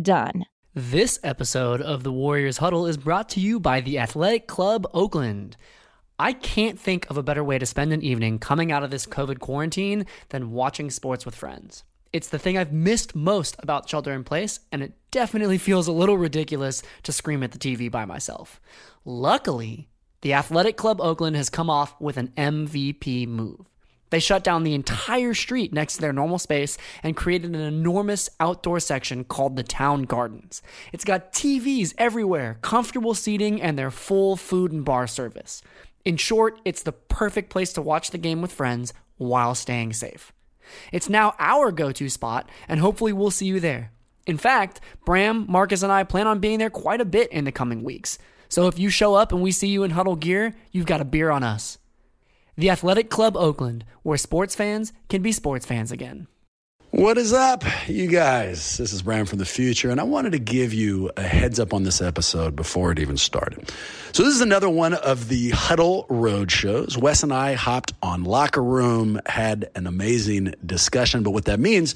done. This episode of the Warriors Huddle is brought to you by the Athletic Club Oakland. I can't think of a better way to spend an evening coming out of this COVID quarantine than watching sports with friends. It's the thing I've missed most about shelter in place, and it definitely feels a little ridiculous to scream at the TV by myself. Luckily, the Athletic Club Oakland has come off with an MVP move. They shut down the entire street next to their normal space and created an enormous outdoor section called the Town Gardens. It's got TVs everywhere, comfortable seating, and their full food and bar service. In short, it's the perfect place to watch the game with friends while staying safe. It's now our go-to spot, and hopefully we'll see you there. In fact, Bram, Marcus, and I plan on being there quite a bit in the coming weeks. So if you show up and we see you in huddle gear, you've got a beer on us. The Athletic Club Oakland, where sports fans can be sports fans again. What is up, you guys? This is Bram from the future, and I wanted to give you a heads up on this episode before it even started. So this is another one of the Huddle Road shows. Wes and I hopped on Locker Room, had an amazing discussion, but what that means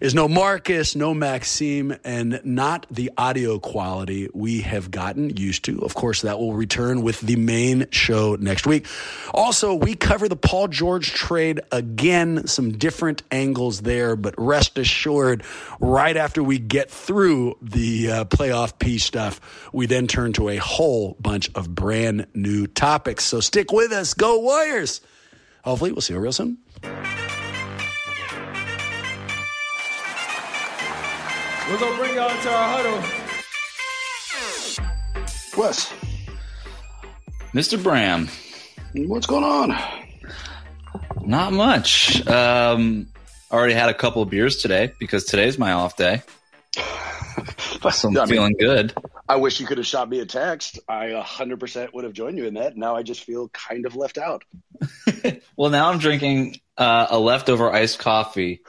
is no Marcus, no Maxime, and not the audio quality we have gotten used to. Of course, that will return with the main show next week. Also, we cover the Paul George trade again, some different angles there, but rest assured, right after we get through the playoff P stuff, we then turn to a whole bunch of brand new topics. So stick with us. Go Warriors! Hopefully, we'll see you real soon. We're going to bring y'all into our huddle. Wes. Mr. Bram. What's going on? Not much. Already had a couple of beers today because today's my off day. So I'm feeling good. I wish you could have shot me a text. I 100% would have joined you in that. Now I just feel kind of left out. Well, now I'm drinking a leftover iced coffee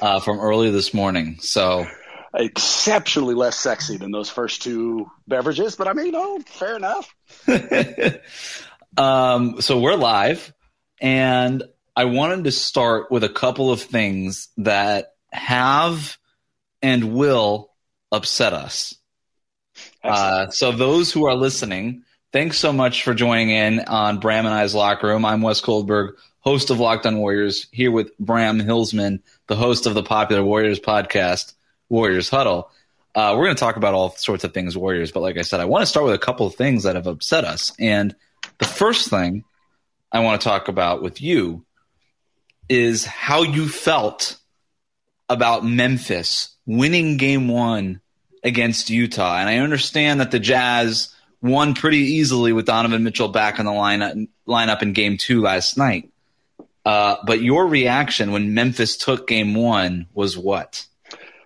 from early this morning. So... exceptionally less sexy than those first two beverages, but I mean, fair enough. So we're live, and I wanted to start with a couple of things that have and will upset us. So those who are listening, thanks so much for joining in on Bram and I's Locker Room. I'm Wes Goldberg, host of Locked On Warriors, here with Bram Hilsman, the host of the popular Warriors podcast, Warriors Huddle. We're going to talk about all sorts of things Warriors, but like I said, I want to start with a couple of things that have upset us. And the first thing I want to talk about with you is how you felt about Memphis winning game one against Utah. And I understand that the Jazz won pretty easily with Donovan Mitchell back in the lineup in game two last night. But your reaction when Memphis took game one was what?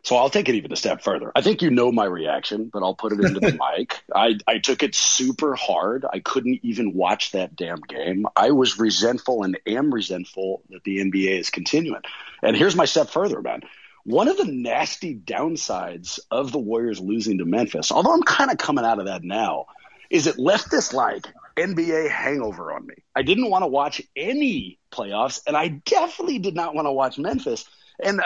So I'll take it even a step further. I think you know my reaction, but I'll put it into the mic. I took it super hard. I couldn't even watch that damn game. I was resentful and am resentful that the NBA is continuing. And here's my step further, man. One of the nasty downsides of the Warriors losing to Memphis, although I'm kind of coming out of that now, is it left this like NBA hangover on me. I didn't want to watch any playoffs, and I definitely did not want to watch Memphis. And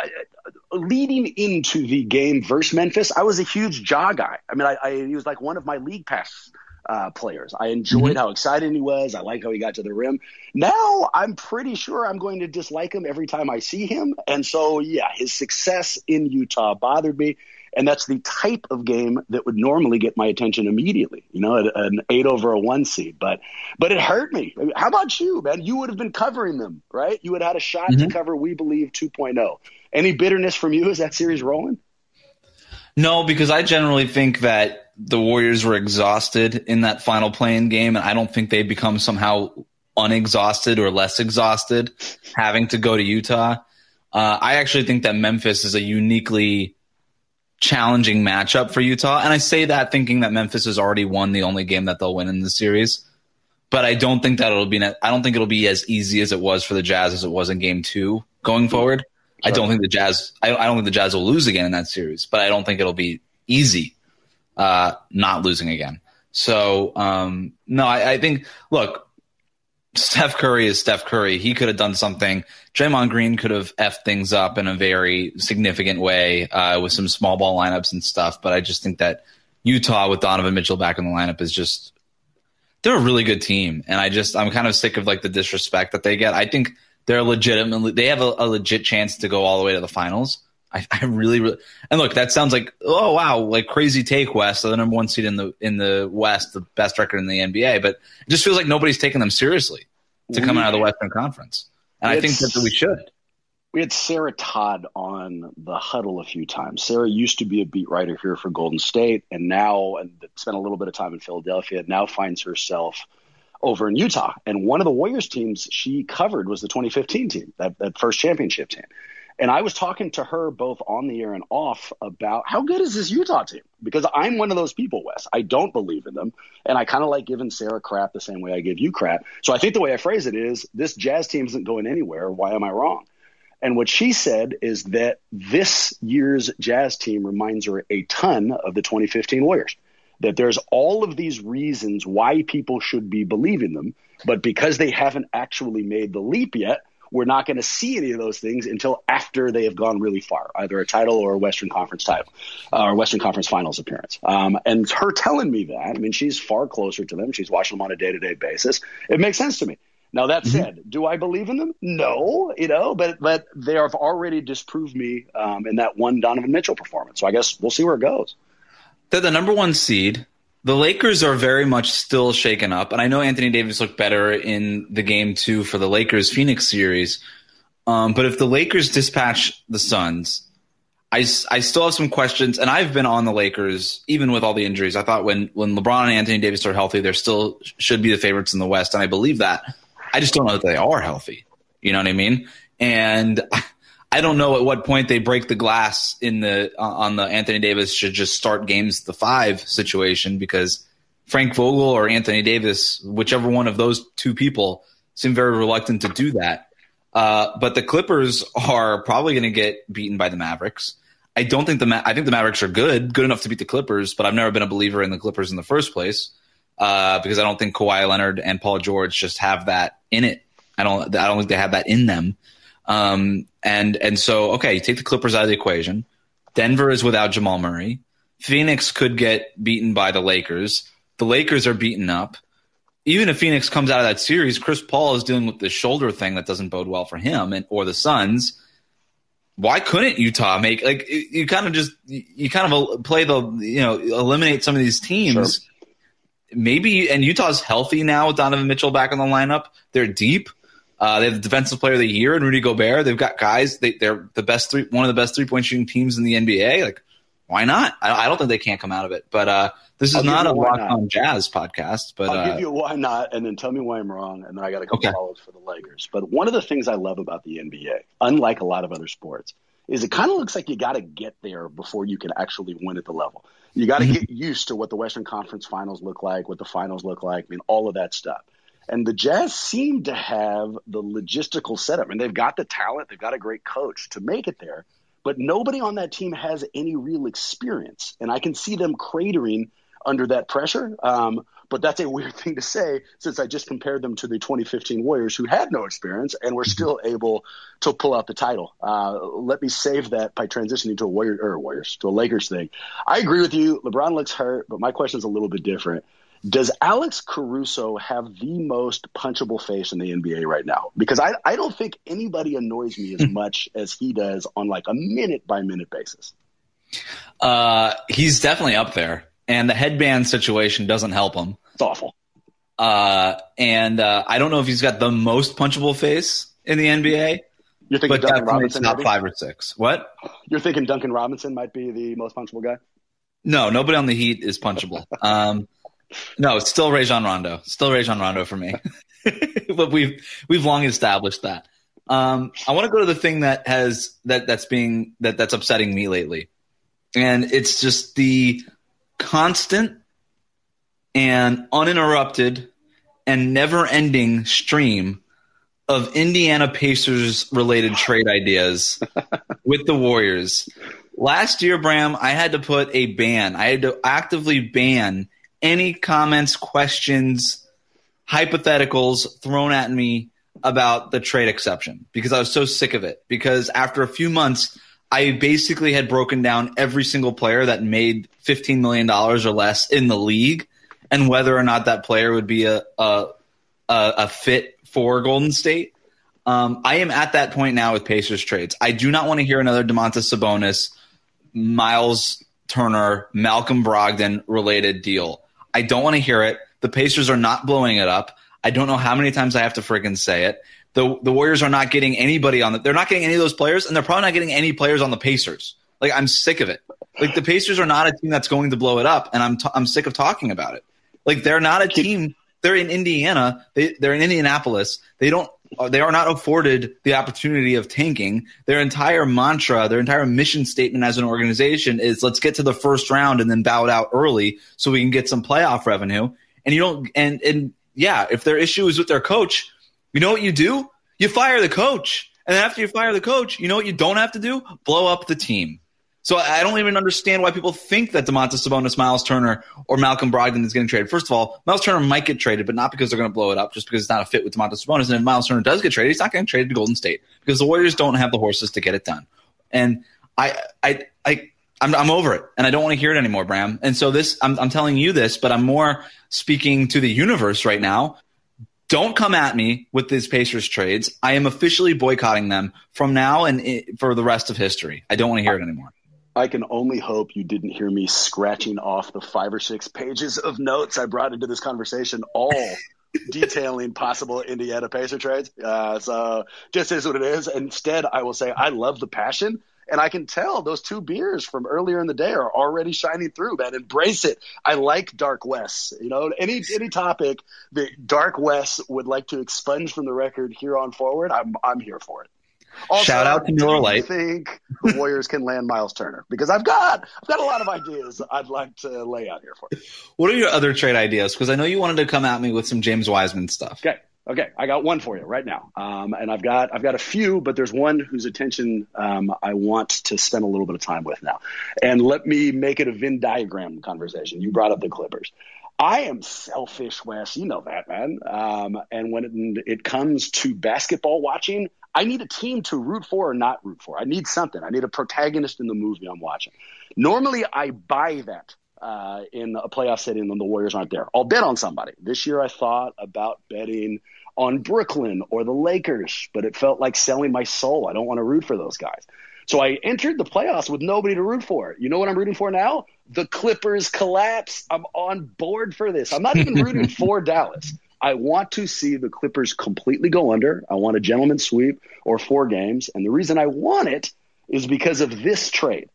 leading into the game versus Memphis, I was a huge jaw guy. I mean, he was like one of my league pass players. I enjoyed how excited he was. I like how he got to the rim. Now I'm pretty sure I'm going to dislike him every time I see him. And so, yeah, his success in Utah bothered me. And that's the type of game that would normally get my attention immediately, you know, an 8 over a 1 seed. But it hurt me. I mean, how about you, man? You would have been covering them, right? You would have had a shot to cover We Believe 2.0. Any bitterness from you as that series rolling? No, because I generally think that the Warriors were exhausted in that final play-in game, and I don't think they become somehow unexhausted or less exhausted having to go to Utah. I actually think that Memphis is a uniquely challenging matchup for Utah, and I say that thinking that Memphis has already won the only game that they'll win in the series. But I don't think that it'll be as easy as it was for the Jazz as it was in Game 2 going forward. Sure. I don't think the Jazz will lose again in that series, but I don't think it'll be easy not losing again. So, I think, look, Steph Curry is Steph Curry. He could have done something. Draymond Green could have effed things up in a very significant way with some small ball lineups and stuff, but I just think that Utah with Donovan Mitchell back in the lineup is just – they're a really good team, and I'm kind of sick of, like, the disrespect that they get. I think – They have a legit chance to go all the way to the finals. I really, and look, that sounds like, oh wow, like crazy take, Wes. So the number one seed in the West, the best record in the NBA, but it just feels like nobody's taking them seriously to come out of the Western Conference. And I think that we should. We had Sarah Todd on the Huddle a few times. Sarah used to be a beat writer here for Golden State, and spent a little bit of time in Philadelphia. Now finds herself over in Utah. And one of the Warriors teams she covered was the 2015 team, that first championship team. And I was talking to her both on the air and off about how good is this Utah team? Because I'm one of those people, Wes. I don't believe in them. And I kind of like giving Sarah crap the same way I give you crap. So I think the way I phrase it is, this Jazz team isn't going anywhere. Why am I wrong? And what she said is that this year's Jazz team reminds her a ton of the 2015 Warriors. That there's all of these reasons why people should be believing them, but because they haven't actually made the leap yet, we're not going to see any of those things until after they have gone really far, either a title or a Western Conference title or Western Conference Finals appearance. And her telling me that, I mean, she's far closer to them. She's watching them on a day-to-day basis. It makes sense to me. Now, that said, do I believe in them? No, you know, but they have already disproved me in that one Donovan Mitchell performance. So I guess we'll see where it goes. They're the number one seed. The Lakers are very much still shaken up. And I know Anthony Davis looked better in the Game 2 for the Lakers-Phoenix series. But if the Lakers dispatch the Suns, I still have some questions. And I've been on the Lakers, even with all the injuries. I thought when LeBron and Anthony Davis are healthy, they still should be the favorites in the West. And I believe that. I just don't know that they are healthy. You know what I mean? And I don't know at what point they break the glass on the Anthony Davis should just start games the 5 situation, because Frank Vogel or Anthony Davis, whichever one of those two people, seem very reluctant to do that. But the Clippers are probably going to get beaten by the Mavericks. I think the Mavericks are good enough to beat the Clippers, but I've never been a believer in the Clippers in the first place because I don't think Kawhi Leonard and Paul George just have that in it. I don't think they have that in them. And so, okay, you take the Clippers out of the equation. Denver is without Jamal Murray. Phoenix could get beaten by the Lakers. The Lakers are beaten up. Even if Phoenix comes out of that series, Chris Paul is dealing with the shoulder thing that doesn't bode well for him or the Suns. Why couldn't Utah make, like, you kind of play the, you know, eliminate some of these teams. Sure. Maybe, and Utah's healthy now with Donovan Mitchell back in the lineup. They're deep. They have the defensive player of the year and Rudy Gobert. They've got guys. They're the best one of the best 3-point shooting teams in the NBA. Like, why not? I don't think they can't come out of it. But this is not a Locked On Jazz podcast. But I'll give you a why not, and then tell me why I'm wrong, and then I got to go college for the Lakers. But one of the things I love about the NBA, unlike a lot of other sports, is it kind of looks like you got to get there before you can actually win at the level. You got to get used to what the Western Conference Finals look like, what the finals look like, I mean, all of that stuff. And the Jazz seem to have the logistical setup. And they've got the talent. They've got a great coach to make it there. But nobody on that team has any real experience. And I can see them cratering under that pressure. But that's a weird thing to say, since I just compared them to the 2015 Warriors, who had no experience and were still able to pull out the title. Let me save that by transitioning to a Lakers thing. I agree with you. LeBron looks hurt, but my question is a little bit different. Does Alex Caruso have the most punchable face in the NBA right now? Because I don't think anybody annoys me as much as he does on, like, a minute-by-minute basis. He's definitely up there, and the headband situation doesn't help him. It's awful. And I don't know if he's got the most punchable face in the NBA. You're thinking Duncan Robinson, not maybe? 5 or 6. What? You're thinking Duncan Robinson might be the most punchable guy? No, nobody on the Heat is punchable. No, it's still Rajon Rondo. Still Rajon Rondo for me. But we've long established that. I want to go to the thing that's upsetting me lately, and it's just the constant and uninterrupted and never-ending stream of Indiana Pacers-related trade ideas with the Warriors. Last year, Bram, I had to put a ban. I had to actively ban any comments, questions, hypotheticals thrown at me about the trade exception because I was so sick of it. Because after a few months, I basically had broken down every single player that made $15 million or less in the league and whether or not that player would be a fit for Golden State. I am at that point now with Pacers trades. I do not want to hear another Domantas Sabonis, Miles Turner, Malcolm Brogdon related deal. I don't want to hear it. The Pacers are not blowing it up. I don't know how many times I have to freaking say it. The Warriors are not getting anybody on that. They're not getting any of those players, and they're probably not getting any players on the Pacers. Like, I'm sick of it. Like, the Pacers are not a team that's going to blow it up, and I'm sick of talking about it. Like, they're not a team. They're in Indiana. They're in Indianapolis. They are not afforded the opportunity of tanking. Their entire mantra, their entire mission statement as an organization is let's get to the first round and then bow it out early so we can get some playoff revenue. And you don't. And yeah, if their issue is with their coach, you know what you do? You fire the coach. And after you fire the coach, you know what you don't have to do? Blow up the team. So I don't even understand why people think that Domantas Sabonis, Miles Turner, or Malcolm Brogdon is getting traded. First of all, Miles Turner might get traded, but not because they're going to blow it up, just because it's not a fit with Domantas Sabonis. And if Miles Turner does get traded, he's not getting traded to Golden State because the Warriors don't have the horses to get it done. And I'm over it, and I don't want to hear it anymore, Bram. And so this, I'm telling you this, but I'm more speaking to the universe right now. Don't come at me with these Pacers trades. I am officially boycotting them from now and for the rest of history. I don't want to hear it anymore. I can only hope you didn't hear me scratching off the 5 or 6 pages of notes I brought into this conversation, all detailing possible Indiana Pacer trades. So just is what it is. Instead, I will say I love the passion, and I can tell those 2 beers from earlier in the day are already shining through, man. Embrace it. I like Dark Wes. You know, any topic that Dark Wes would like to expunge from the record here on forward, I'm here for it. Also, shout out to Miller Lite. I think the Warriors can land Miles Turner because I've got a lot of ideas I'd like to lay out here for you. What are your other trade ideas? Because I know you wanted to come at me with some James Wiseman stuff. Okay, I got one for you right now, and I've got a few, but there's one whose attention I want to spend a little bit of time with now. And let me make it a Venn diagram conversation. You brought up the Clippers. I am selfish, Wes. You know that, man. And when it comes to basketball watching, I need a team to root for or not root for. I need something. I need a protagonist in the movie I'm watching. Normally, I buy that in a playoff setting when the Warriors aren't there. I'll bet on somebody. This year, I thought about betting on Brooklyn or the Lakers, but it felt like selling my soul. I don't want to root for those guys. So I entered the playoffs with nobody to root for. You know what I'm rooting for now? The Clippers collapse. I'm on board for this. I'm not even rooting for Dallas. I want to see the Clippers completely go under. I want a gentleman's sweep or 4 games. And the reason I want it is because of this trade.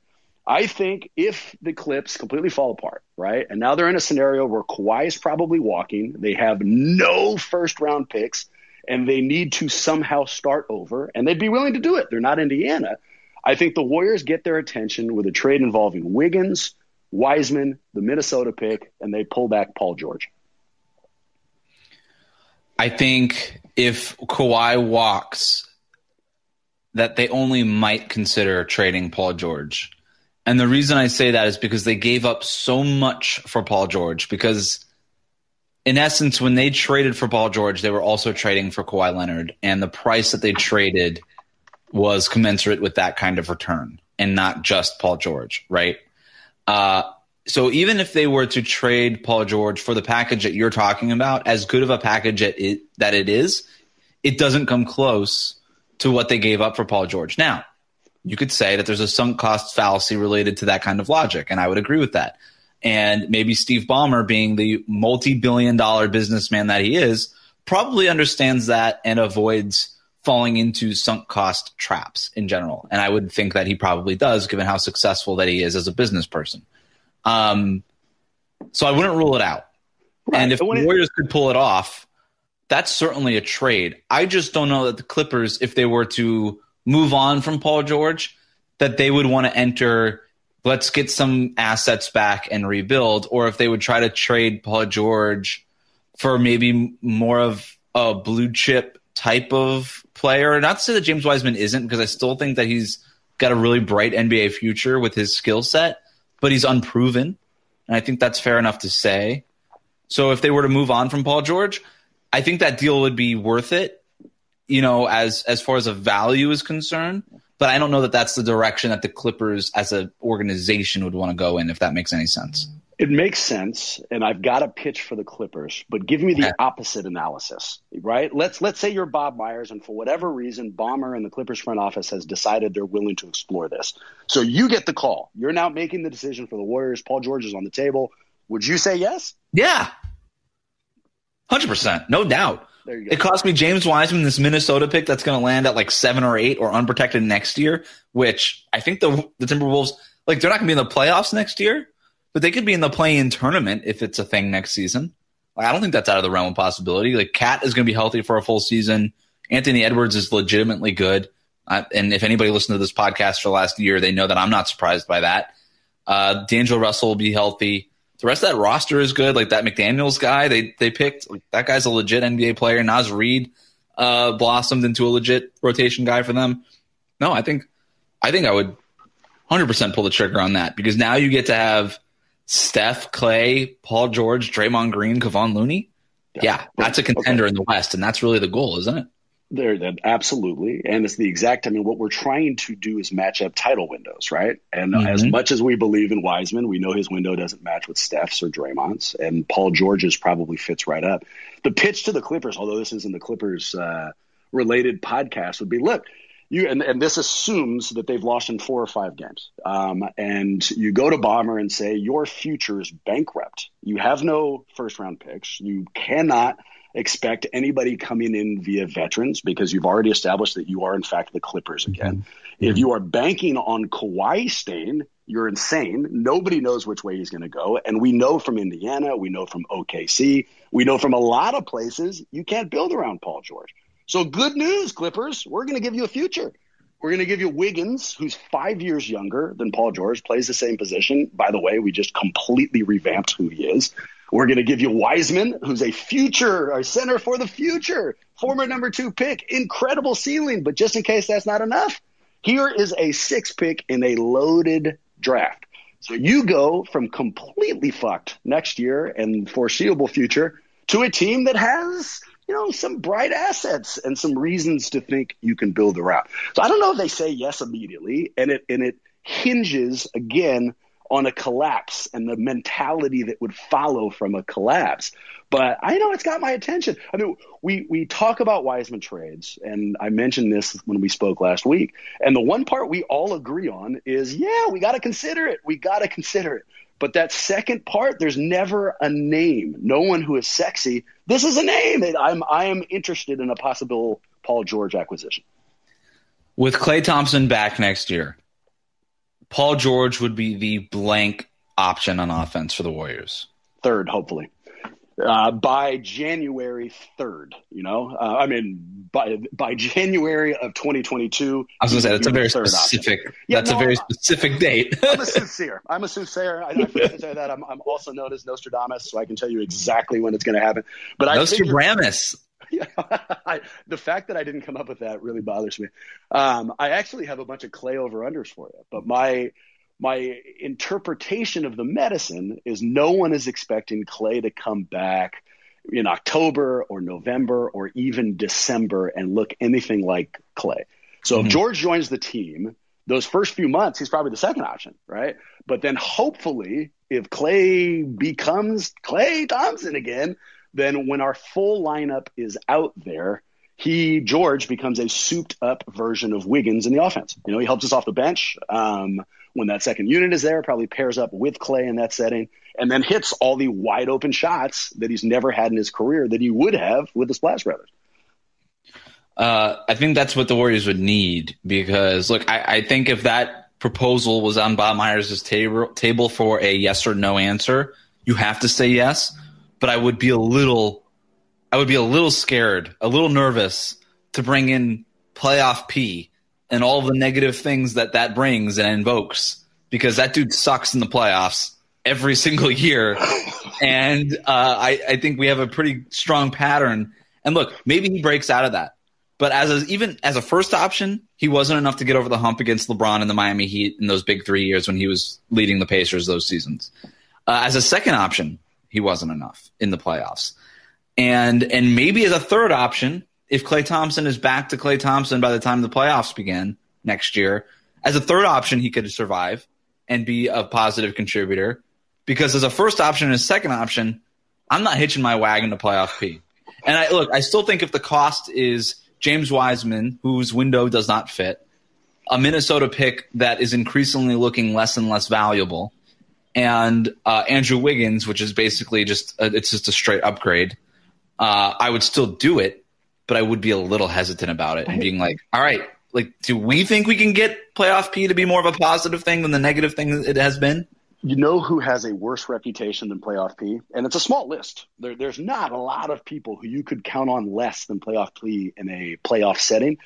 I think if the Clips completely fall apart, right, and now they're in a scenario where Kawhi is probably walking, they have no first-round picks, and they need to somehow start over, and they'd be willing to do it. They're not Indiana. I think the Warriors get their attention with a trade involving Wiggins, Wiseman, the Minnesota pick, and they pull back Paul George. I think if Kawhi walks, that they only might consider trading Paul George. And the reason I say that is because they gave up so much for Paul George, because in essence, when they traded for Paul George, they were also trading for Kawhi Leonard, and the price that they traded was commensurate with that kind of return and not just Paul George, right? So even if they were to trade Paul George for the package that you're talking about, as good of a package that it is, it doesn't come close to what they gave up for Paul George. Now, you could say that there's a sunk cost fallacy related to that kind of logic, and I would agree with that. And maybe Steve Ballmer, being the multi-billion-dollar businessman that he is, probably understands that and avoids falling into sunk cost traps in general. And I would think that he probably does, given how successful that he is as a business person. So I wouldn't rule it out. Right. And if the Warriors could pull it off, that's certainly a trade. I just don't know that the Clippers, if they were to move on from Paul George, that they would want to enter, let's get some assets back and rebuild, or if they would try to trade Paul George for maybe more of a blue chip type of player. Not to say that James Wiseman isn't, because I still think that he's got a really bright NBA future with his skill set, but he's unproven. And I think that's fair enough to say. So if they were to move on from Paul George, I think that deal would be worth it, you know, as far as a value is concerned. But I don't know that that's the direction that the Clippers as an organization would want to go in, if that makes any sense. It makes sense, and I've got a pitch for the Clippers, but give me the opposite analysis, right? Let's say you're Bob Myers, and for whatever reason, Ballmer and the Clippers front office has decided they're willing to explore this. So you get the call. You're now making the decision for the Warriors. Paul George is on the table. Would you say yes? Yeah. 100%. No doubt. There you go. It cost me James Wiseman, this Minnesota pick that's going to land at like 7 or 8 or unprotected next year, which I think the Timberwolves, like, they're not going to be in the playoffs next year, but they could be in the play-in tournament if it's a thing next season. Like, I don't think that's out of the realm of possibility. Like, Cat is going to be healthy for a full season. Anthony Edwards is legitimately good. And if anybody listened to this podcast for the last year, they know that I'm not surprised by that. D'Angelo Russell will be healthy. The rest of that roster is good. Like, that McDaniels guy they picked, like, that guy's a legit NBA player. Naz Reid blossomed into a legit rotation guy for them. No, I think I would 100% pull the trigger on that, because now you get to have Steph, Klay, Paul George, Draymond Green, Kevon Looney. Yeah, that's a contender in the West, and that's really the goal, isn't it? Absolutely. And it's the exact, I mean, what we're trying to do is match up title windows, right? And as much as we believe in Wiseman, we know his window doesn't match with Steph's or Draymond's, and Paul George's probably fits right up. The pitch to the Clippers, although this isn't the Clippers related podcast, would be, look, you, and this assumes that they've lost in 4 or 5 games. And you go to Ballmer and say, your future is bankrupt. You have no first round picks. You cannot expect anybody coming in via veterans, because you've already established that you are, in fact, the Clippers again. Mm-hmm. If you are banking on Kawhi staying, you're insane. Nobody knows which way he's going to go. And we know from Indiana, we know from OKC, we know from a lot of places, you can't build around Paul George. So good news, Clippers. We're going to give you a future. We're going to give you Wiggins, who's 5 years younger than Paul George, plays the same position. By the way, we just completely revamped who he is. We're going to give you Wiseman, who's a center for the future, former number 2 pick, incredible ceiling. But just in case that's not enough, here is a 6th pick in a loaded draft. So you go from completely fucked next year and foreseeable future to a team that has, you know, some bright assets and some reasons to think you can build around. So I don't know if they say yes immediately, and it hinges again on a collapse and the mentality that would follow from a collapse. But I know it's got my attention. I mean, we talk about Wiseman trades, and I mentioned this when we spoke last week, and the one part we all agree on is, yeah, we got to consider it. We got to consider it. But that second part, there's never a name. No one who is sexy. This is a name. I am interested in a possible Paul George acquisition. With Klay Thompson back next year, Paul George would be the blank option on offense for the Warriors. 3rd, hopefully. By January 3rd, you know? By January of 2022. I was going to say, that's a very specific option. Specific date. I'm a soothsayer. I forgot to say that. I'm also known as Nostradamus, so I can tell you exactly when it's going to happen. But Nostradamus. Yeah, the fact that I didn't come up with that really bothers me. I actually have a bunch of Klay over-unders for you, but my interpretation of the medicine is no one is expecting Klay to come back in October or November or even December and look anything like Klay. So if George joins the team, those first few months, he's probably the second option, right? But then hopefully if Klay becomes Klay Thompson again, then when our full lineup is out there, George becomes a souped up version of Wiggins in the offense. You know, he helps us off the bench when that second unit is there, probably pairs up with Klay in that setting, and then hits all the wide open shots that he's never had in his career that he would have with the Splash Brothers. I think that's what the Warriors would need, because look, I think if that proposal was on Bob Myers' table for a yes or no answer, you have to say yes, but I would be a little scared, a little nervous to bring in playoff P and all the negative things that brings and invokes, because that dude sucks in the playoffs every single year. And I think we have a pretty strong pattern. And look, maybe he breaks out of that. But even as a first option, he wasn't enough to get over the hump against LeBron and the Miami Heat in those big 3 years when he was leading the Pacers those seasons. As a second option, he wasn't enough in the playoffs. And maybe as a third option, if Klay Thompson is back to Klay Thompson by the time the playoffs begin next year, as a third option, he could survive and be a positive contributor. Because as a first option and a second option, I'm not hitching my wagon to playoff P. And I still think if the cost is James Wiseman, whose window does not fit, a Minnesota pick that is increasingly looking less and less valuable, and Andrew Wiggins, which is basically just a straight upgrade, I would still do it, but I would be a little hesitant about it and being like, all right, like, do we think we can get playoff P to be more of a positive thing than the negative thing it has been? You know who has a worse reputation than playoff P? And it's a small list. There's not a lot of people who you could count on less than playoff P in a playoff setting.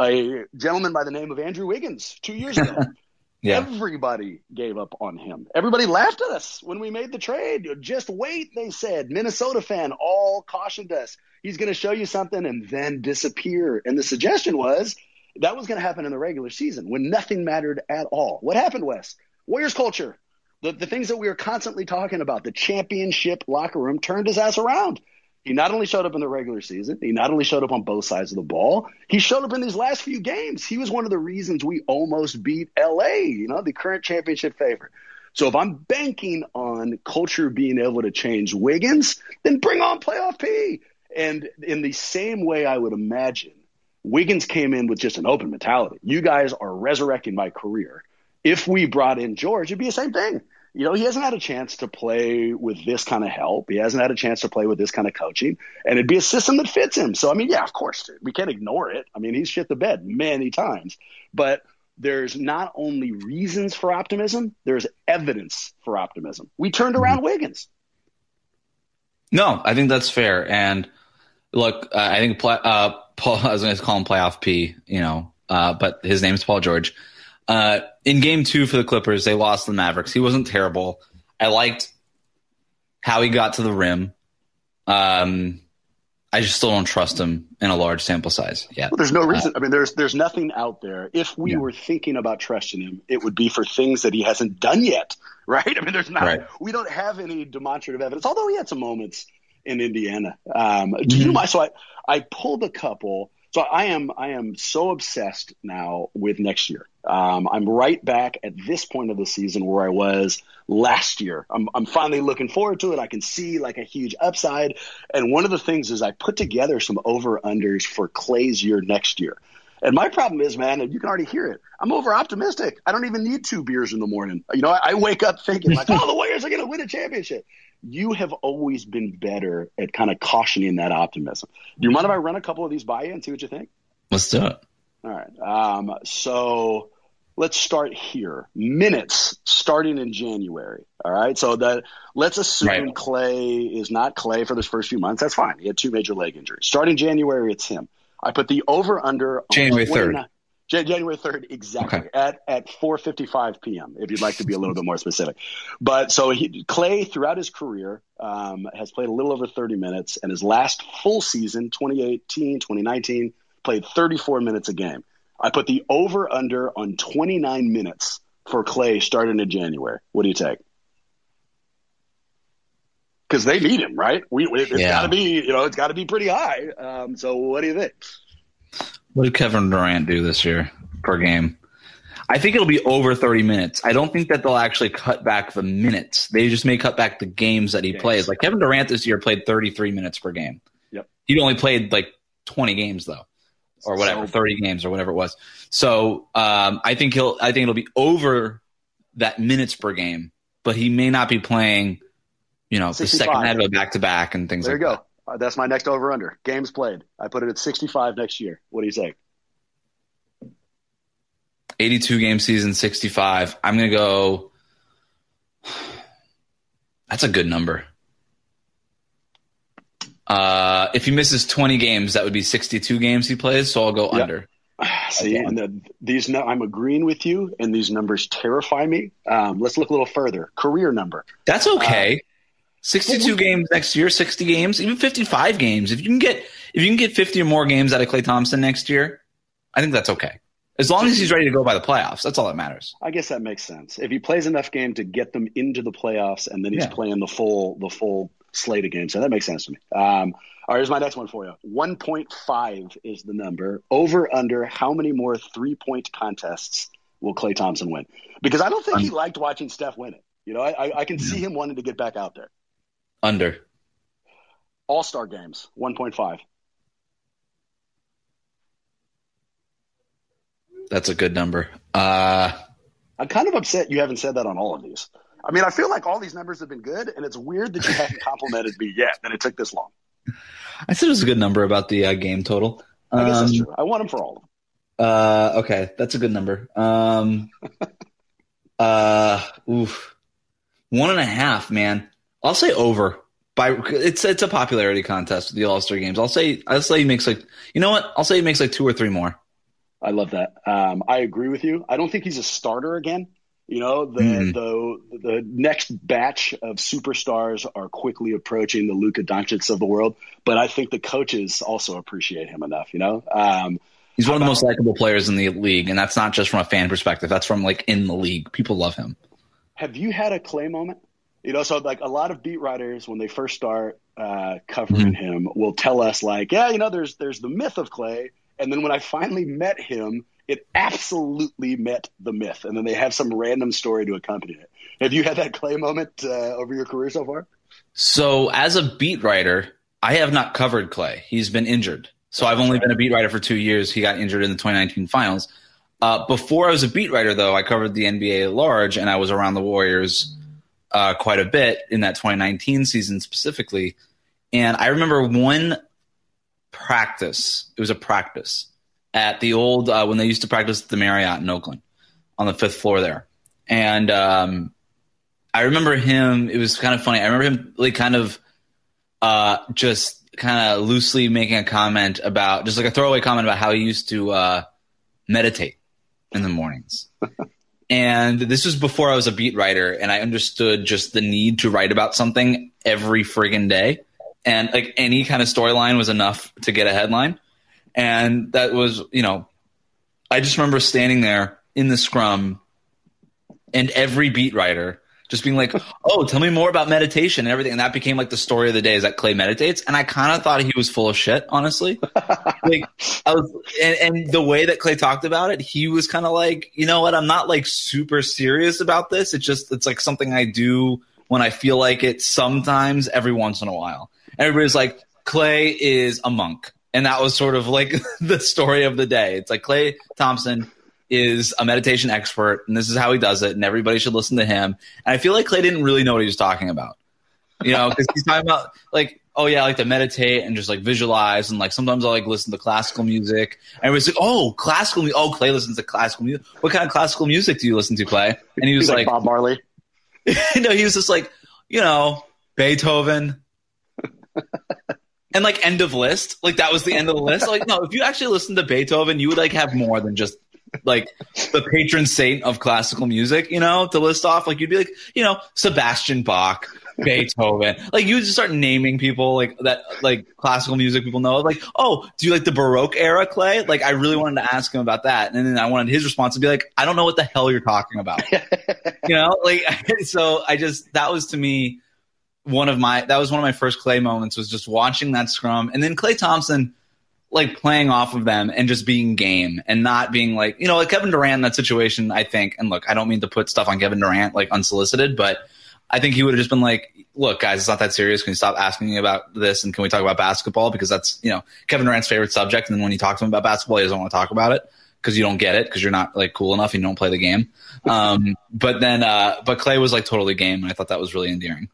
A gentleman by the name of Andrew Wiggins 2 years ago. Yeah. Everybody gave up on him. Everybody laughed at us when we made the trade. Just wait, they said. Minnesota fan all cautioned us. He's going to show you something and then disappear. And the suggestion was that was going to happen in the regular season when nothing mattered at all. What happened, Wes? Warriors culture, the things that we were constantly talking about, the championship locker room turned his ass around. He not only showed up in the regular season, he not only showed up on both sides of the ball, he showed up in these last few games. He was one of the reasons we almost beat LA, you know, the current championship favorite. So if I'm banking on culture being able to change Wiggins, then bring on playoff P. And in the same way I would imagine, Wiggins came in with just an open mentality. You guys are resurrecting my career. If we brought in George, it'd be the same thing. You know, he hasn't had a chance to play with this kind of help. He hasn't had a chance to play with this kind of coaching. And it'd be a system that fits him. So, I mean, yeah, of course, we can't ignore it. I mean, he's shit the bed many times. But there's not only reasons for optimism, there's evidence for optimism. We turned around Wiggins. No, I think that's fair. And, look, I think Paul, I was going to call him Playoff P, you know, but his name's Paul George. In game 2 for the Clippers, they lost the Mavericks. He wasn't terrible. I liked how he got to the rim. I just still don't trust him in a large sample size yet. Well, there's no reason. I mean, there's nothing out there. If we were thinking about trusting him, it would be for things that he hasn't done yet, right? I mean, there's not. Right. We don't have any demonstrative evidence, although he had some moments in Indiana. So I pulled a couple. So I am so obsessed now with next year. I'm right back at this point of the season where I was last year. I'm finally looking forward to it. I can see like a huge upside. And one of the things is I put together some over-unders for Klay's year next year. And my problem is, man, and you can already hear it, I'm over-optimistic. I don't even need 2 beers in the morning. You know, I wake up thinking like, oh, the Warriors are going to win a championship. You have always been better at kind of cautioning that optimism. Do you mind if I run a couple of these by you and see what you think? Let's do it. All right. So let's start here. Minutes starting in January. All right. So let's assume Klay is not Klay for those first few months. That's fine. He had 2 major leg injuries. Starting January, it's him. I put the over-under January 3rd. January 3rd, exactly, okay. at 4:55 p.m., if you'd like to be a little bit more specific. But so Klay, throughout his career, has played a little over 30 minutes, and his last full season, 2018, 2019, played 34 minutes a game. I put the over-under on 29 minutes for Klay starting in January. What do you take? Because they need him, right? It's got to be pretty high. So what do you think? What did Kevin Durant do this year per game? I think it'll be over 30 minutes. I don't think that they'll actually cut back the minutes. They just may cut back the games that he plays. Like Kevin Durant this year played 33 minutes per game. Yep. He only played like 20 games though, or whatever, 30 games or whatever it was. So I think it'll be over that minutes per game, but he may not be playing, you know, 65. The second night of a back-to-back and things like that. There you go. That's my next over-under. Games played. I put it at 65 next year. What do you think? 82-game season, 65. I'm going to go – that's a good number. If he misses 20 games, that would be 62 games he plays, so I'll go under. See, and I'm agreeing with you, and these numbers terrify me. Let's look a little further. Career number. That's okay. 62 games next year, 60 games, even 55 games. If you can get 50 or more games out of Klay Thompson next year, I think that's okay. As long as he's ready to go by the playoffs, that's all that matters. I guess that makes sense. If he plays enough game to get them into the playoffs, and then he's playing the full slate of games, so that makes sense to me. All right, here's my next one for you. 1.5 is the number. Over under, how many more 3-point contests will Klay Thompson win? Because I don't think he liked watching Steph win it. You know, I can see him wanting to get back out there. Under. All-Star games, 1.5. That's a good number. I'm kind of upset you haven't said that on all of these. I mean, I feel like all these numbers have been good, and it's weird that you haven't complimented me yet, that it took this long. I said it was a good number about the game total. I guess that's true. I want them for all of them. Okay, that's a good number. 1.5, man. I'll say over. It's a popularity contest with the All-Star games. I'll say he makes like – you know what? I'll say he makes like 2 or 3 more. I love that. I agree with you. I don't think he's a starter again. You know, the next batch of superstars are quickly approaching the Luka Doncic of the world, but I think the coaches also appreciate him enough, you know? He's one of the most likable players in the league, and that's not just from a fan perspective. That's from, like, in the league. People love him. Have you had a Klay moment? You know, so like a lot of beat writers, when they first start covering him, will tell us like, yeah, you know, there's the myth of Klay. And then when I finally met him, it absolutely met the myth. And then they have some random story to accompany it. Have you had that Klay moment over your career so far? So as a beat writer, I have not covered Klay. He's been injured. So I've only been a beat writer for 2 years. He got injured in the 2019 finals. Before I was a beat writer, though, I covered the NBA at large, and I was around the Warriors quite a bit in that 2019 season specifically. And I remember one practice. It was a practice at the old when they used to practice at the Marriott in Oakland on the 5th floor there. And I remember him. It was kind of funny. I remember him like kind of just kind of loosely making a comment about just like a throwaway comment about how he used to meditate in the mornings. And this was before I was a beat writer, and I understood just the need to write about something every friggin' day. And like any kind of storyline was enough to get a headline. And that was, you know, I just remember standing there in the scrum and every beat writer just being like, oh, tell me more about meditation and everything. And that became like the story of the day, is that Klay meditates. And I kind of thought he was full of shit, honestly. Like I was, and the way that Klay talked about it, he was kind of like, you know what? I'm not like super serious about this. It's like something I do when I feel like it sometimes every once in a while. Everybody's like, Klay is a monk. And that was sort of like the story of the day. It's like Klay Thompson is a meditation expert, and this is how he does it, and everybody should listen to him. And I feel like Klay didn't really know what he was talking about. You know, because he's talking about like, oh yeah, I like to meditate and just like visualize, and like sometimes I like listen to classical music. And everybody's like, oh, classical music. Oh, Klay listens to classical music. What kind of classical music do you listen to, Klay? And he was like Bob Marley. No, he was just like, you know, Beethoven. And like end of list. Like that was the end of the list. Like, no, if you actually listen to Beethoven, you would like have more than just like the patron saint of classical music, you know, to list off. Like you'd be like, you know, Sebastian Bach, Beethoven. Like you would just start naming people like that, like classical music people know. Like, oh, do you like the Baroque era, Klay? Like I really wanted to ask him about that. And then I wanted his response to be like, I don't know what the hell you're talking about. You know, like, so I just, that was to me one of my first Klay moments, was just watching that scrum. And then Klay Thompson, like playing off of them and just being game and not being like, you know, like Kevin Durant in that situation, I think. And look, I don't mean to put stuff on Kevin Durant like unsolicited, but I think he would have just been like, look, guys, it's not that serious. Can you stop asking me about this? And can we talk about basketball? Because that's, you know, Kevin Durant's favorite subject. And then when you talk to him about basketball, he doesn't want to talk about it because you don't get it, because you're not like cool enough and you don't play the game. But Klay was like totally game. And I thought that was really endearing.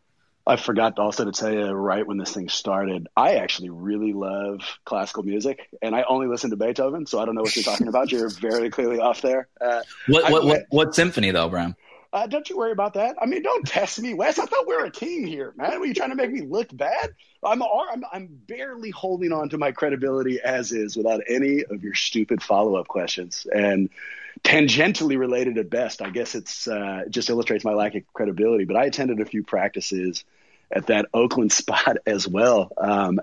I forgot also to tell you right when this thing started, I actually really love classical music, and I only listen to Beethoven, so I don't know what you're talking about. You're very clearly off there. What symphony, though, Bram? Don't you worry about that. I mean, don't test me, Wes. I thought we were a team here, man. Were you trying to make me look bad? I'm barely holding on to my credibility as is without any of your stupid follow-up questions. And tangentially related at best, I guess it just illustrates my lack of credibility. But I attended a few practices at that Oakland spot as well.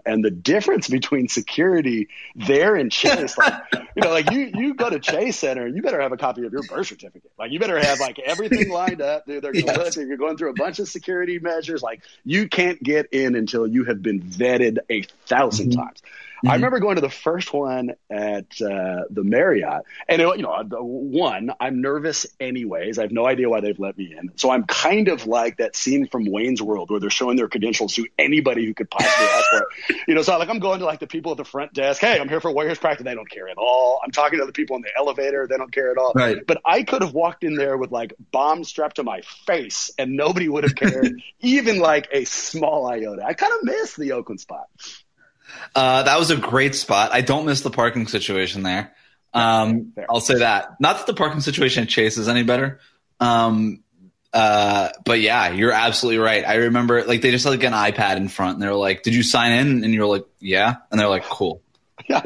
And the difference between security there and Chase, like, you know, like you go to Chase Center and you better have a copy of your birth certificate. Like you better have like everything lined up. Dude, they're you're going through a bunch of security measures. Like you can't get in until you have been vetted 1,000 mm-hmm. times. Mm-hmm. I remember going to the first one at the Marriott, and it, you know, I'm nervous anyways. I have no idea why they've let me in, so I'm kind of like that scene from Wayne's World where they're showing their credentials to anybody who could possibly ask for it. You know, so like I'm going to like the people at the front desk. Hey, I'm here for Warriors practice. They don't care at all. I'm talking to the people in the elevator. They don't care at all. Right. But I could have walked in there with like bombs strapped to my face, and nobody would have cared, even like a small iota. I kind of miss the Oakland spot. That was a great spot. I don't miss the parking situation there. I'll say that. Not that the parking situation at Chase is any better. But yeah, you're absolutely right. I remember like they just had like an iPad in front and they were like, "Did you sign in?" And you were like, "Yeah." And they're like, "Cool." Yeah.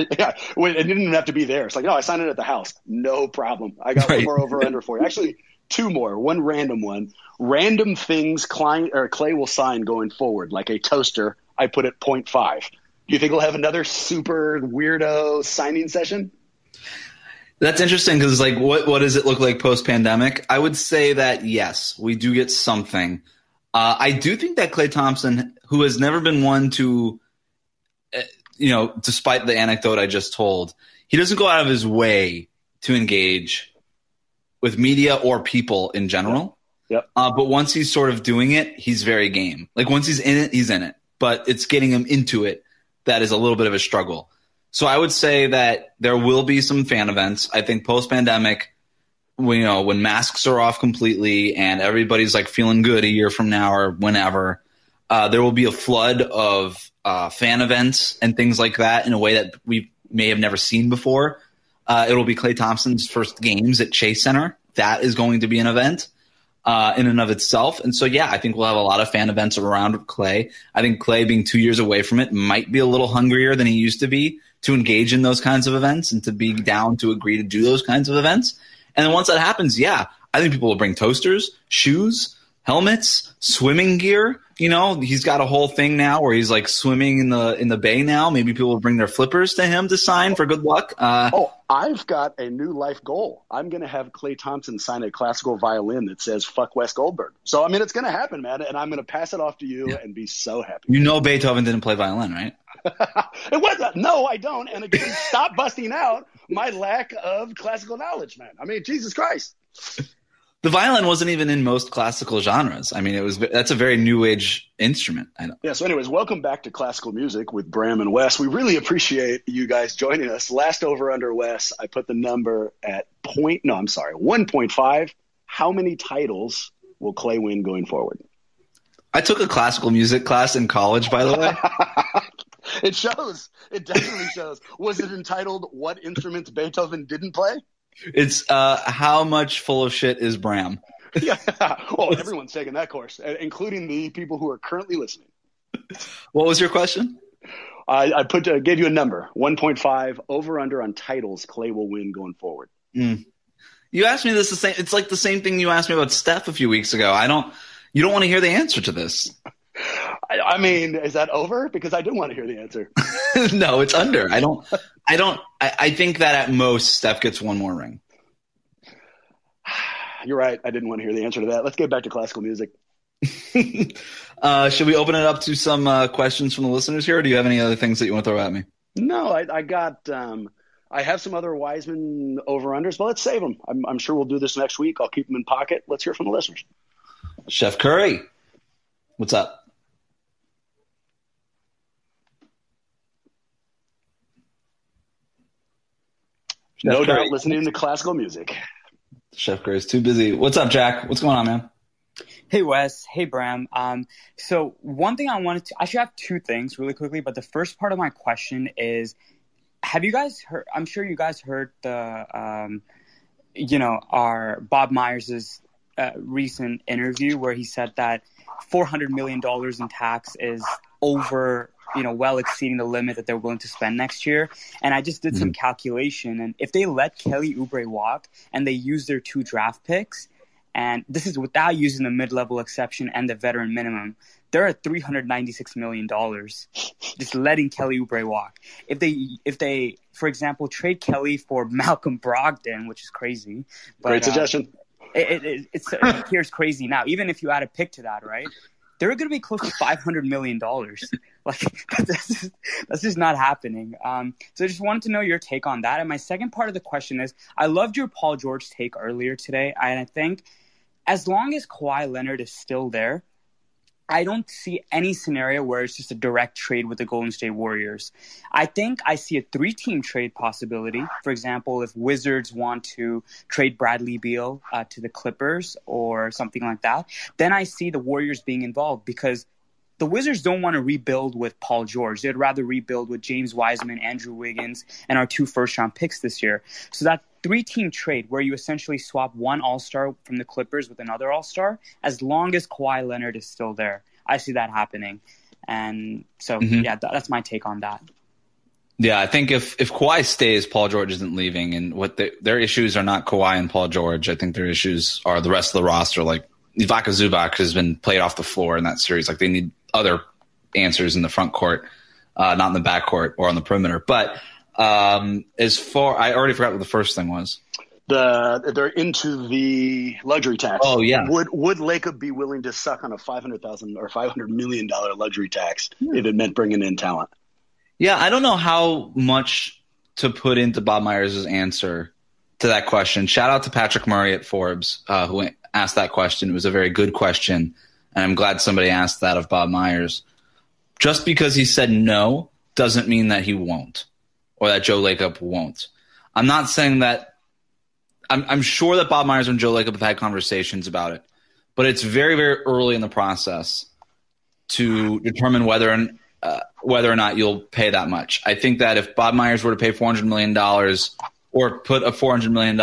Wait, it didn't even have to be there. It's like, "No, I signed in at the house." No problem. I got one more over under for you. Actually, two more. One random one. Random things Klay will sign going forward, like a toaster. I put it 0.5. Do you think we'll have another super weirdo signing session? That's interesting because, like, what does it look like post-pandemic? I would say that, yes, we do get something. I do think that Klay Thompson, who has never been one to, you know, despite the anecdote I just told, he doesn't go out of his way to engage with media or people in general. Yep. But once he's sort of doing it, he's very game. Like, once he's in it, he's in it. But it's getting him into it that is a little bit of a struggle. So I would say that there will be some fan events. I think post-pandemic, you know, when masks are off completely and everybody's like feeling good a year from now or whenever, there will be a flood of fan events and things like that in a way that we may have never seen before. It'll be Klay Thompson's first games at Chase Center. That is going to be an event in and of itself. And so, yeah, I think we'll have a lot of fan events around Klay. I think Klay being 2 years away from it might be a little hungrier than he used to be to engage in those kinds of events and to be down to agree to do those kinds of events. And then once that happens, yeah, I think people will bring toasters, shoes, helmets, swimming gear. You know, he's got a whole thing now where he's like swimming in the bay now. Maybe people will bring their flippers to him to sign for good luck. I've got a new life goal. I'm going to have Klay Thompson sign a classical violin that says "Fuck Wes Goldberg." So I mean, it's going to happen, man, and I'm going to pass it off to you and be so happy. You know, Beethoven didn't play violin, right? No, I don't. And again, stop busting out my lack of classical knowledge, man. I mean, Jesus Christ. The violin wasn't even in most classical genres. I mean, that's a very new age instrument. I know. Yeah. So, anyways, welcome back to Classical Music with Bram and Wes. We really appreciate you guys joining us. Last over under Wes, I put the number at 1.5. How many titles will Klay win going forward? I took a classical music class in college, by the way. It shows. It definitely shows. Was it entitled "What Instruments Beethoven Didn't Play"? It's how much full of shit is Bram? Yeah. Well, everyone's taking that course, including the people who are currently listening. What was your question? I gave you a number, 1.5 over under on titles Klay will win going forward. You asked me this the same. It's like the same thing you asked me about Steph a few weeks ago. You don't want to hear the answer to this. I mean, is that over? Because I do want to hear the answer. No, it's under. I think that at most Steph gets one more ring. You're right. I didn't want to hear the answer to that. Let's get back to classical music. Should we open it up to some questions from the listeners here? Or do you have any other things that you want to throw at me? No, I have some other Wiseman over-unders, but let's save them. I'm sure we'll do this next week. I'll keep them in pocket. Let's hear from the listeners. Steph Curry. What's up? No doubt listening to classical music. Chef Curry's too busy. What's up, Jack? What's going on, man? Hey, Wes. Hey, Bram. So one thing I wanted to – I should have two things really quickly, but the first part of my question is, have you guys heard – I'm sure you guys heard the our Bob Myers' recent interview where he said that $400 million in tax is over – well exceeding the limit that they're willing to spend next year. And I just did some calculation. And if they let Kelly Oubre walk and they use their 2 draft picks, and this is without using the mid-level exception and the veteran minimum, they're at $396 million just letting Kelly Oubre walk. If they, for example, trade Kelly for Malcolm Brogdon, which is crazy. But, great suggestion. It appears crazy now, even if you add a pick to that, right? They're going to be close to $500 million. Like, that's just not happening. So I just wanted to know your take on that. And my second part of the question is, I loved your Paul George take earlier today. And I think as long as Kawhi Leonard is still there, I don't see any scenario where it's just a direct trade with the Golden State Warriors. I think I see a 3-team trade possibility. For example, if Wizards want to trade Bradley Beal to the Clippers or something like that, then I see the Warriors being involved because the Wizards don't want to rebuild with Paul George. They'd rather rebuild with James Wiseman, Andrew Wiggins, and our 2 first-round picks this year. So that 3-team trade where you essentially swap one all-star from the Clippers with another all-star, as long as Kawhi Leonard is still there, I see that happening. And so, that's my take on that. Yeah, I think if Kawhi stays, Paul George isn't leaving. And what their issues are not Kawhi and Paul George. I think their issues are the rest of the roster. Like, Ivaka Zubac has been played off the floor in that series. Like, they need other answers in the front court, not in the back court or on the perimeter. But I already forgot what the first thing was. They're into the luxury tax. Oh yeah. Would Lacob be willing to suck on a $500,000 or $500 million luxury tax if it meant bringing in talent? Yeah, I don't know how much to put into Bob Myers' answer to that question. Shout out to Patrick Murray at Forbes who asked that question. It was a very good question. And I'm glad somebody asked that of Bob Myers. Just because he said no doesn't mean that he won't or that Joe Lacob won't. I'm not saying that – I'm sure that Bob Myers and Joe Lacob have had conversations about it, but it's very, very early in the process to determine whether or not you'll pay that much. I think that if Bob Myers were to pay $400 million or put a $400 million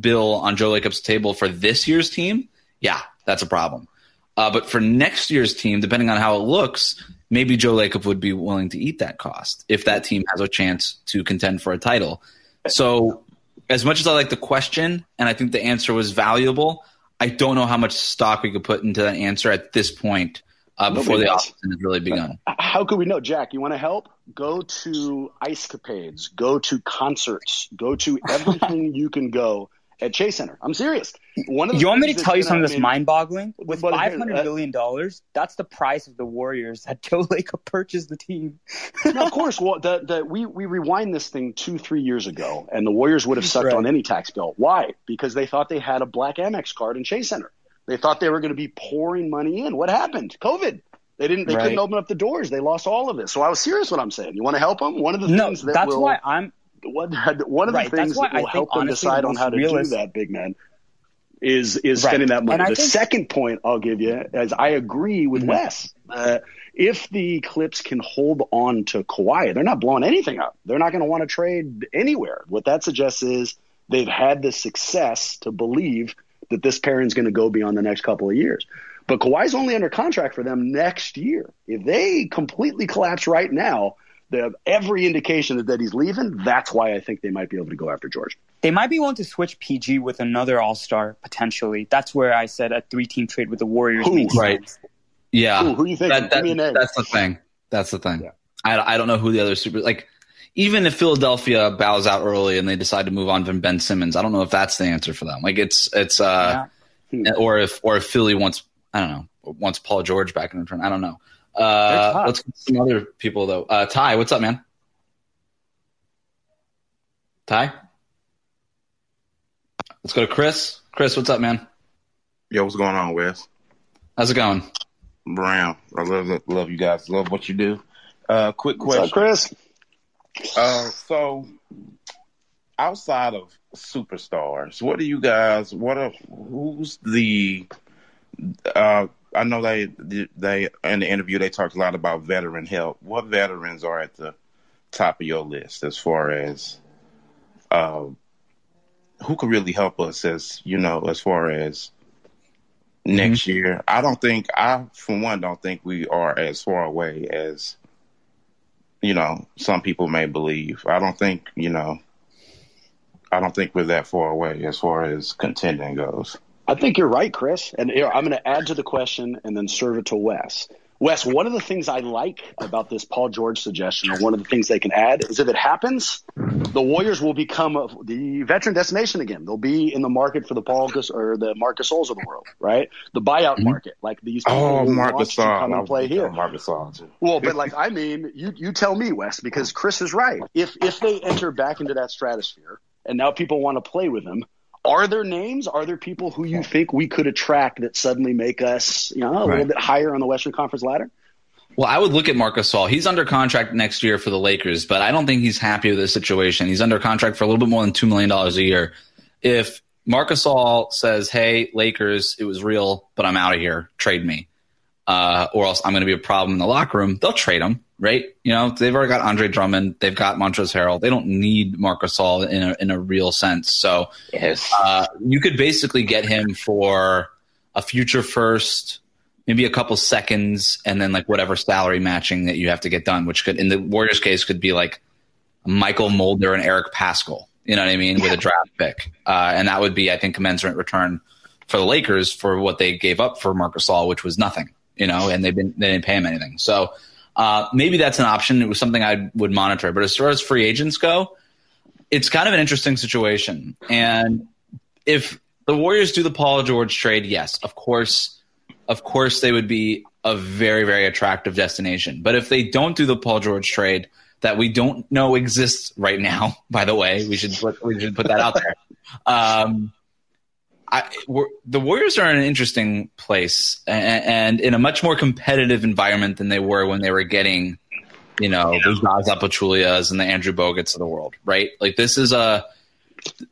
bill on Joe Lacob's table for this year's team, yeah, that's a problem. But for next year's team, depending on how it looks, maybe Joe Lacob would be willing to eat that cost if that team has a chance to contend for a title. So as much as I like the question, and I think the answer was valuable, I don't know how much stock we could put into that answer at this point before the offseason has really begun. How could we know? Jack, you want to help? Go to Icecapades. Go to concerts. Go to everything you can go at Chase Center. I'm serious. You want me to tell you something that's mind-boggling? With $500 million, that's the price of the Warriors that Joe Lacob purchased the team. No, of course. Well, we rewind this thing 2-3 years ago, and the Warriors would have sucked on any tax bill. Why? Because they thought they had a black Amex card in Chase Center. They thought they were going to be pouring money in. What happened? COVID. They couldn't open up the doors. They lost all of it. So I was serious what I'm saying. You want to help them? One of the things that will help them decide on how to do that, big man, is spending that money. The second point I'll give you is I agree with Wes. If the Clips can hold on to Kawhi, they're not blowing anything up. They're not going to want to trade anywhere. What that suggests is they've had the success to believe that this pairing's going to go beyond the next couple of years. But Kawhi's only under contract for them next year. If they completely collapse right now, they have every indication that he's leaving. That's why I think they might be able to go after George. They might be willing to switch PG with another all-star, potentially. That's where I said a 3-team trade with the Warriors makes sense. Yeah. Who do you think? That's the thing. That's the thing. Yeah. I don't know who the other super – like, even if Philadelphia bows out early and they decide to move on from Ben Simmons, I don't know if that's the answer for them. Like, or if Philly wants Paul George back in return. I don't know. Let's get some other people though. Ty, what's up, man? Ty? Let's go to Chris. Chris, what's up, man? Yo, what's going on, Wes? How's it going? Brown. I love you guys. Love what you do. Quick question. What's up, Chris? So outside of superstars, what do you guys? Who's the? I know they in the interview they talked a lot about veteran help. What veterans are at the top of your list as far as who could really help us? As you know, as far as next year, I, for one, don't think we are as far away as some people may believe. I don't think we're that far away as far as contending goes. I think you're right, Chris. And here, I'm going to add to the question and then serve it to Wes. Wes, one of the things I like about this Paul George suggestion, or one of the things they can add, is if it happens, the Warriors will become the veteran destination again. They'll be in the market for the Paul or the Marc Gasols of the world, right? The buyout market, like these people Marc Gasol, come and play here. Marc Gasol too. Well, but you tell me, Wes, because Chris is right. If they enter back into that stratosphere, and now people want to play with them, are there names? Are there people who you think we could attract that suddenly make us, a little bit higher on the Western Conference ladder? Well, I would look at Marc Gasol. He's under contract next year for the Lakers, but I don't think he's happy with his situation. He's under contract for a little bit more than $2 million a year. If Marc Gasol says, hey, Lakers, it was real, but I'm out of here. Trade me. Or else I'm going to be a problem in the locker room. They'll trade him, right? They've already got Andre Drummond. They've got Montrezl Harrell. They don't need Marc Gasol in a real sense. So you could basically get him for a future first, maybe a couple seconds, and then like whatever salary matching that you have to get done, which could, in the Warriors' case, could be like Michael Mulder and Eric Paschal. You know what I mean? Yeah. With a draft pick. And that would be, I think, commensurate return for the Lakers for what they gave up for Marc Gasol, which was nothing. And they didn't pay him anything. So maybe that's an option. It was something I would monitor. But as far as free agents go, it's kind of an interesting situation. And if the Warriors do the Paul George trade, yes, of course they would be a very, very attractive destination. But if they don't do the Paul George trade, that we don't know exists right now, by the way, we should put that out there. The Warriors are in an interesting place and in a much more competitive environment than they were when they were getting, the Zaza Pachulias and the Andrew Bogut's of the world, right? Like this is and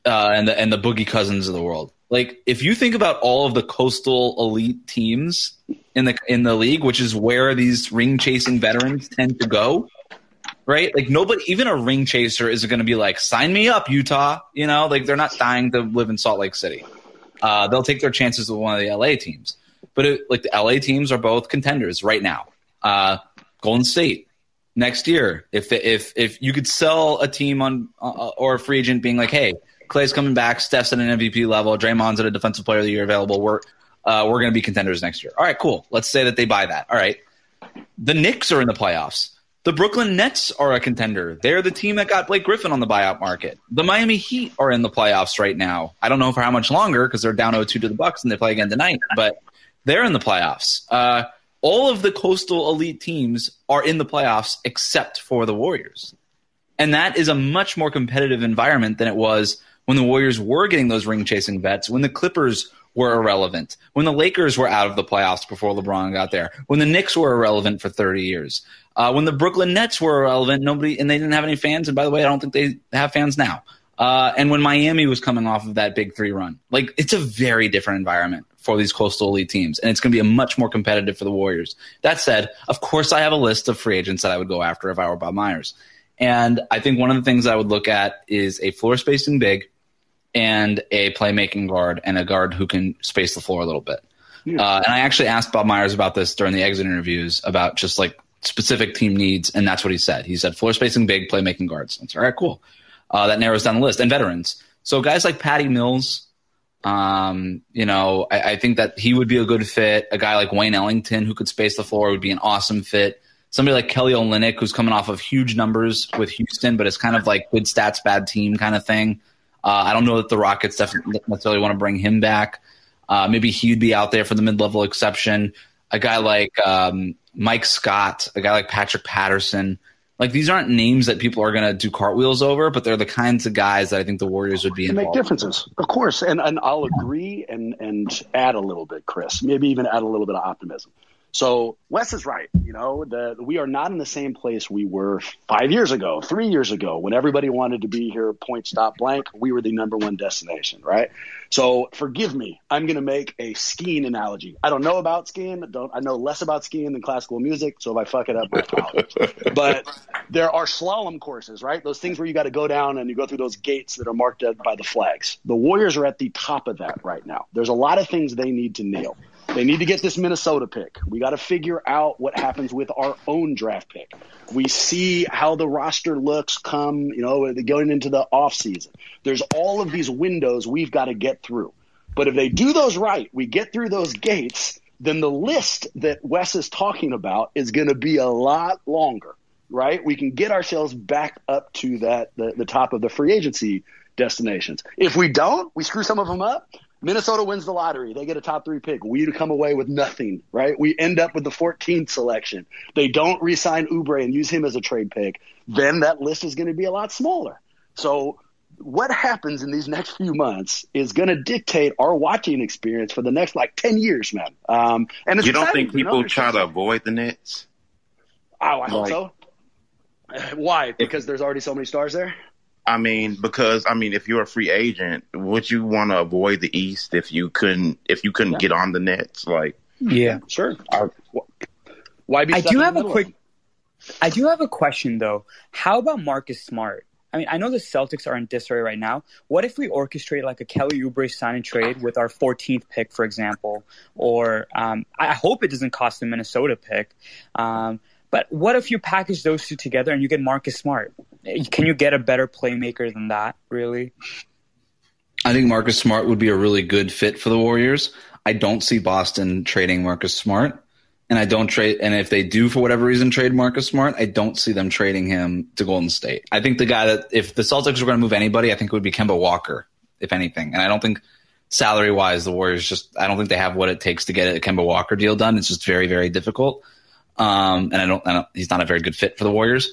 the Boogie Cousins of the world. Like if you think about all of the coastal elite teams in the league, which is where these ring chasing veterans tend to go, right? Like nobody, even a ring chaser, is going to be like, sign me up, Utah. Like they're not dying to live in Salt Lake City. They'll take their chances with one of the LA teams. But the LA teams are both contenders right now. Golden State next year. If you could sell a team on or a free agent being like, hey, Klay's coming back, Steph's at an MVP level, Draymond's at a defensive player of the year available, we're going to be contenders next year. All right, cool. Let's say that they buy that. All right. The Knicks are in the playoffs. The Brooklyn Nets are a contender. They're the team that got Blake Griffin on the buyout market. The Miami Heat are in the playoffs right now. I don't know for how much longer because they're down 0-2 to the Bucks and they play again tonight, but they're in the playoffs. All of the coastal elite teams are in the playoffs except for the Warriors. And that is a much more competitive environment than it was when the Warriors were getting those ring-chasing vets, when the Clippers were irrelevant, when the Lakers were out of the playoffs before LeBron got there, when the Knicks were irrelevant for 30 years. When the Brooklyn Nets were irrelevant, and they didn't have any fans. And by the way, I don't think they have fans now. And when Miami was coming off of that big three run, like it's a very different environment for these coastal elite teams. And it's going to be a much more competitive for the Warriors. That said, of course, I have a list of free agents that I would go after if I were Bob Myers. And I think one of the things I would look at is a floor spacing big and a playmaking guard and a guard who can space the floor a little bit. Yeah. And I actually asked Bob Myers about this during the exit interviews about just like specific team needs, and that's what he said. He said floor spacing big, playmaking guards. That's all right, cool. That narrows down the list. And veterans. So guys like Patty Mills, I think that he would be a good fit. A guy like Wayne Ellington who could space the floor would be an awesome fit. Somebody like Kelly Olynyk who's coming off of huge numbers with Houston, but it's kind of like good stats, bad team kind of thing. I don't know that the Rockets necessarily want to bring him back. Maybe he'd be out there for the mid-level exception. A guy like Mike Scott, a guy like Patrick Patterson. Like these aren't names that people are going to do cartwheels over, but they're the kinds of guys that I think the Warriors would be involved in. Make differences, of course. And I'll agree and add a little bit, Chris. Maybe even add a little bit of optimism. So Wes is right. You know, we are not in the same place we were 5 years ago, 3 years ago, when everybody wanted to be here, point, stop, blank. We were the number one destination, right? So forgive me. I'm going to make a skiing analogy. I don't know about skiing. I know less about skiing than classical music, so if I fuck it up, my apologies. But there are slalom courses, right? Those things where you got to go down and you go through those gates that are marked out by the flags. The Warriors are at the top of that right now. There's a lot of things they need to nail. They need to get this Minnesota pick. We got to figure out what happens with our own draft pick. We see how the roster looks come, you know, going into the offseason. There's all of these windows we've got to get through. But if they do those right, we get through those gates, then the list that Wes is talking about is going to be a lot longer, right? We can get ourselves back up to that the top of the free agency destinations. If we don't, we screw some of them up. Minnesota wins the lottery. They get a top three pick. We come away with nothing, right? We end up with the 14th selection. They don't re-sign Oubre and use him as a trade pick. Then that list is going to be a lot smaller. So what happens in these next few months is going to dictate our watching experience for the next, 10 years, man. And it's you don't think people try to avoid the Nets? Oh, I hope so. Why? Because there's already so many stars there? Because if you're a free agent, would you want to avoid the East if you couldn't get on the Nets? Yeah, sure. Why be? I do have a question though. How about Marcus Smart? I mean, I know the Celtics are in disarray right now. What if we orchestrate a Kelly Oubre sign and trade with our 14th pick, for example? Or I hope it doesn't cost the Minnesota pick. But what if you package those two together and you get Marcus Smart? Can you get a better playmaker than that, really? I think Marcus Smart would be a really good fit for the Warriors. I don't see Boston trading Marcus Smart. And if they do, for whatever reason, trade Marcus Smart, I don't see them trading him to Golden State. I think the guy that, if the Celtics were going to move anybody, I think it would be Kemba Walker, if anything. And I don't think salary-wise, the Warriors I don't think they have what it takes to get a Kemba Walker deal done. It's just very, very difficult. He's not a very good fit for the Warriors.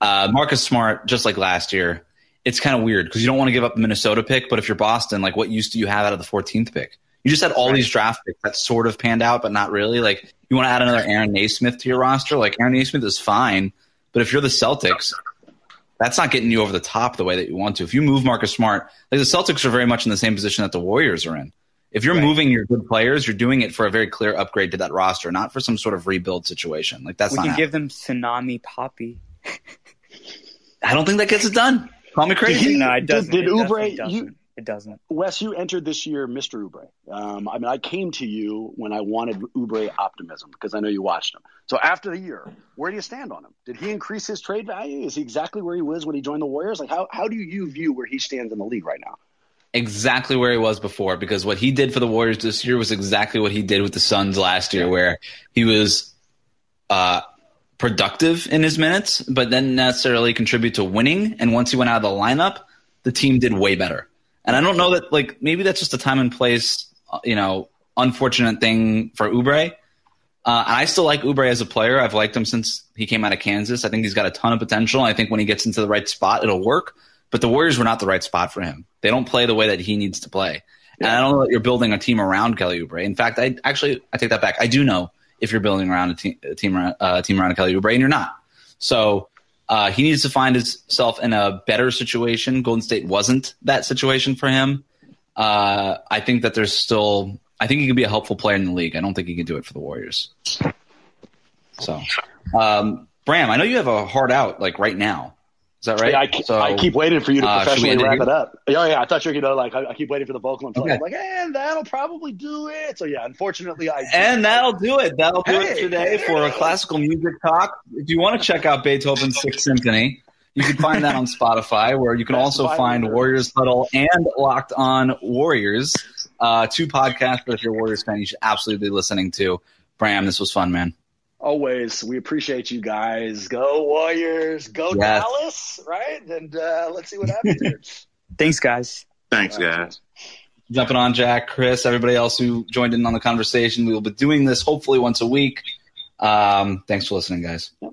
Marcus Smart, just like last year, it's kind of weird because you don't want to give up the Minnesota pick, but if you're Boston, what use do you have out of the 14th pick? You just had all these draft picks that sort of panned out, but not really. You want to add another Aaron Nesmith to your roster? Aaron Nesmith is fine, but if you're the Celtics, that's not getting you over the top the way that you want to. If you move Marcus Smart, the Celtics are very much in the same position that the Warriors are in. If you're moving your good players, you're doing it for a very clear upgrade to that roster, not for some sort of rebuild situation. Give them Tsunami Poppy. I don't think that gets it done. Call me crazy. It doesn't. Did Oubre? It doesn't. Wes, you entered this year, Mr. Oubre. I came to you when I wanted Oubre optimism because I know you watched him. So after the year, where do you stand on him? Did he increase his trade value? Is he exactly where he was when he joined the Warriors? How do you view where he stands in the league right now? Exactly where he was before, because what he did for the Warriors this year was exactly what he did with the Suns last year, where he was productive in his minutes, but didn't necessarily contribute to winning. And once he went out of the lineup, the team did way better. And I don't know that, maybe that's just a time and place, unfortunate thing for Oubre. I still like Oubre as a player. I've liked him since he came out of Kansas. I think he's got a ton of potential. I think when he gets into the right spot, it'll work. But the Warriors were not the right spot for him. They don't play the way that he needs to play. Yeah. And I don't know that you're building a team around Kelly Oubre. In fact, I take that back. I do know if you're building around a team around Kelly Oubre, and you're not. So he needs to find himself in a better situation. Golden State wasn't that situation for him. I think he could be a helpful player in the league. I don't think he can do it for the Warriors. So, Bram, I know you have a hard out right now. Is that right? Yeah, I keep waiting for you to professionally wrap it up. Oh, yeah. I thought you were going to, I keep waiting for the vocal inflection. Okay. That'll probably do it. So, yeah, unfortunately, I do. And that'll do it. That'll do it today for a classical music talk. If you want to check out Beethoven's Sixth Symphony, you can find that on Spotify, where you can also find Warriors Huddle and Locked On Warriors, two podcasts that if you're a Warriors fan, you should absolutely be listening to. Bram, this was fun, man. Always. We appreciate you guys. Go Warriors. Go Dallas. Right? And let's see what happens here. Thanks, guys. Thanks, guys. Jumping on Jack, Chris, everybody else who joined in on the conversation. We will be doing this hopefully once a week. Thanks for listening, guys. Yep.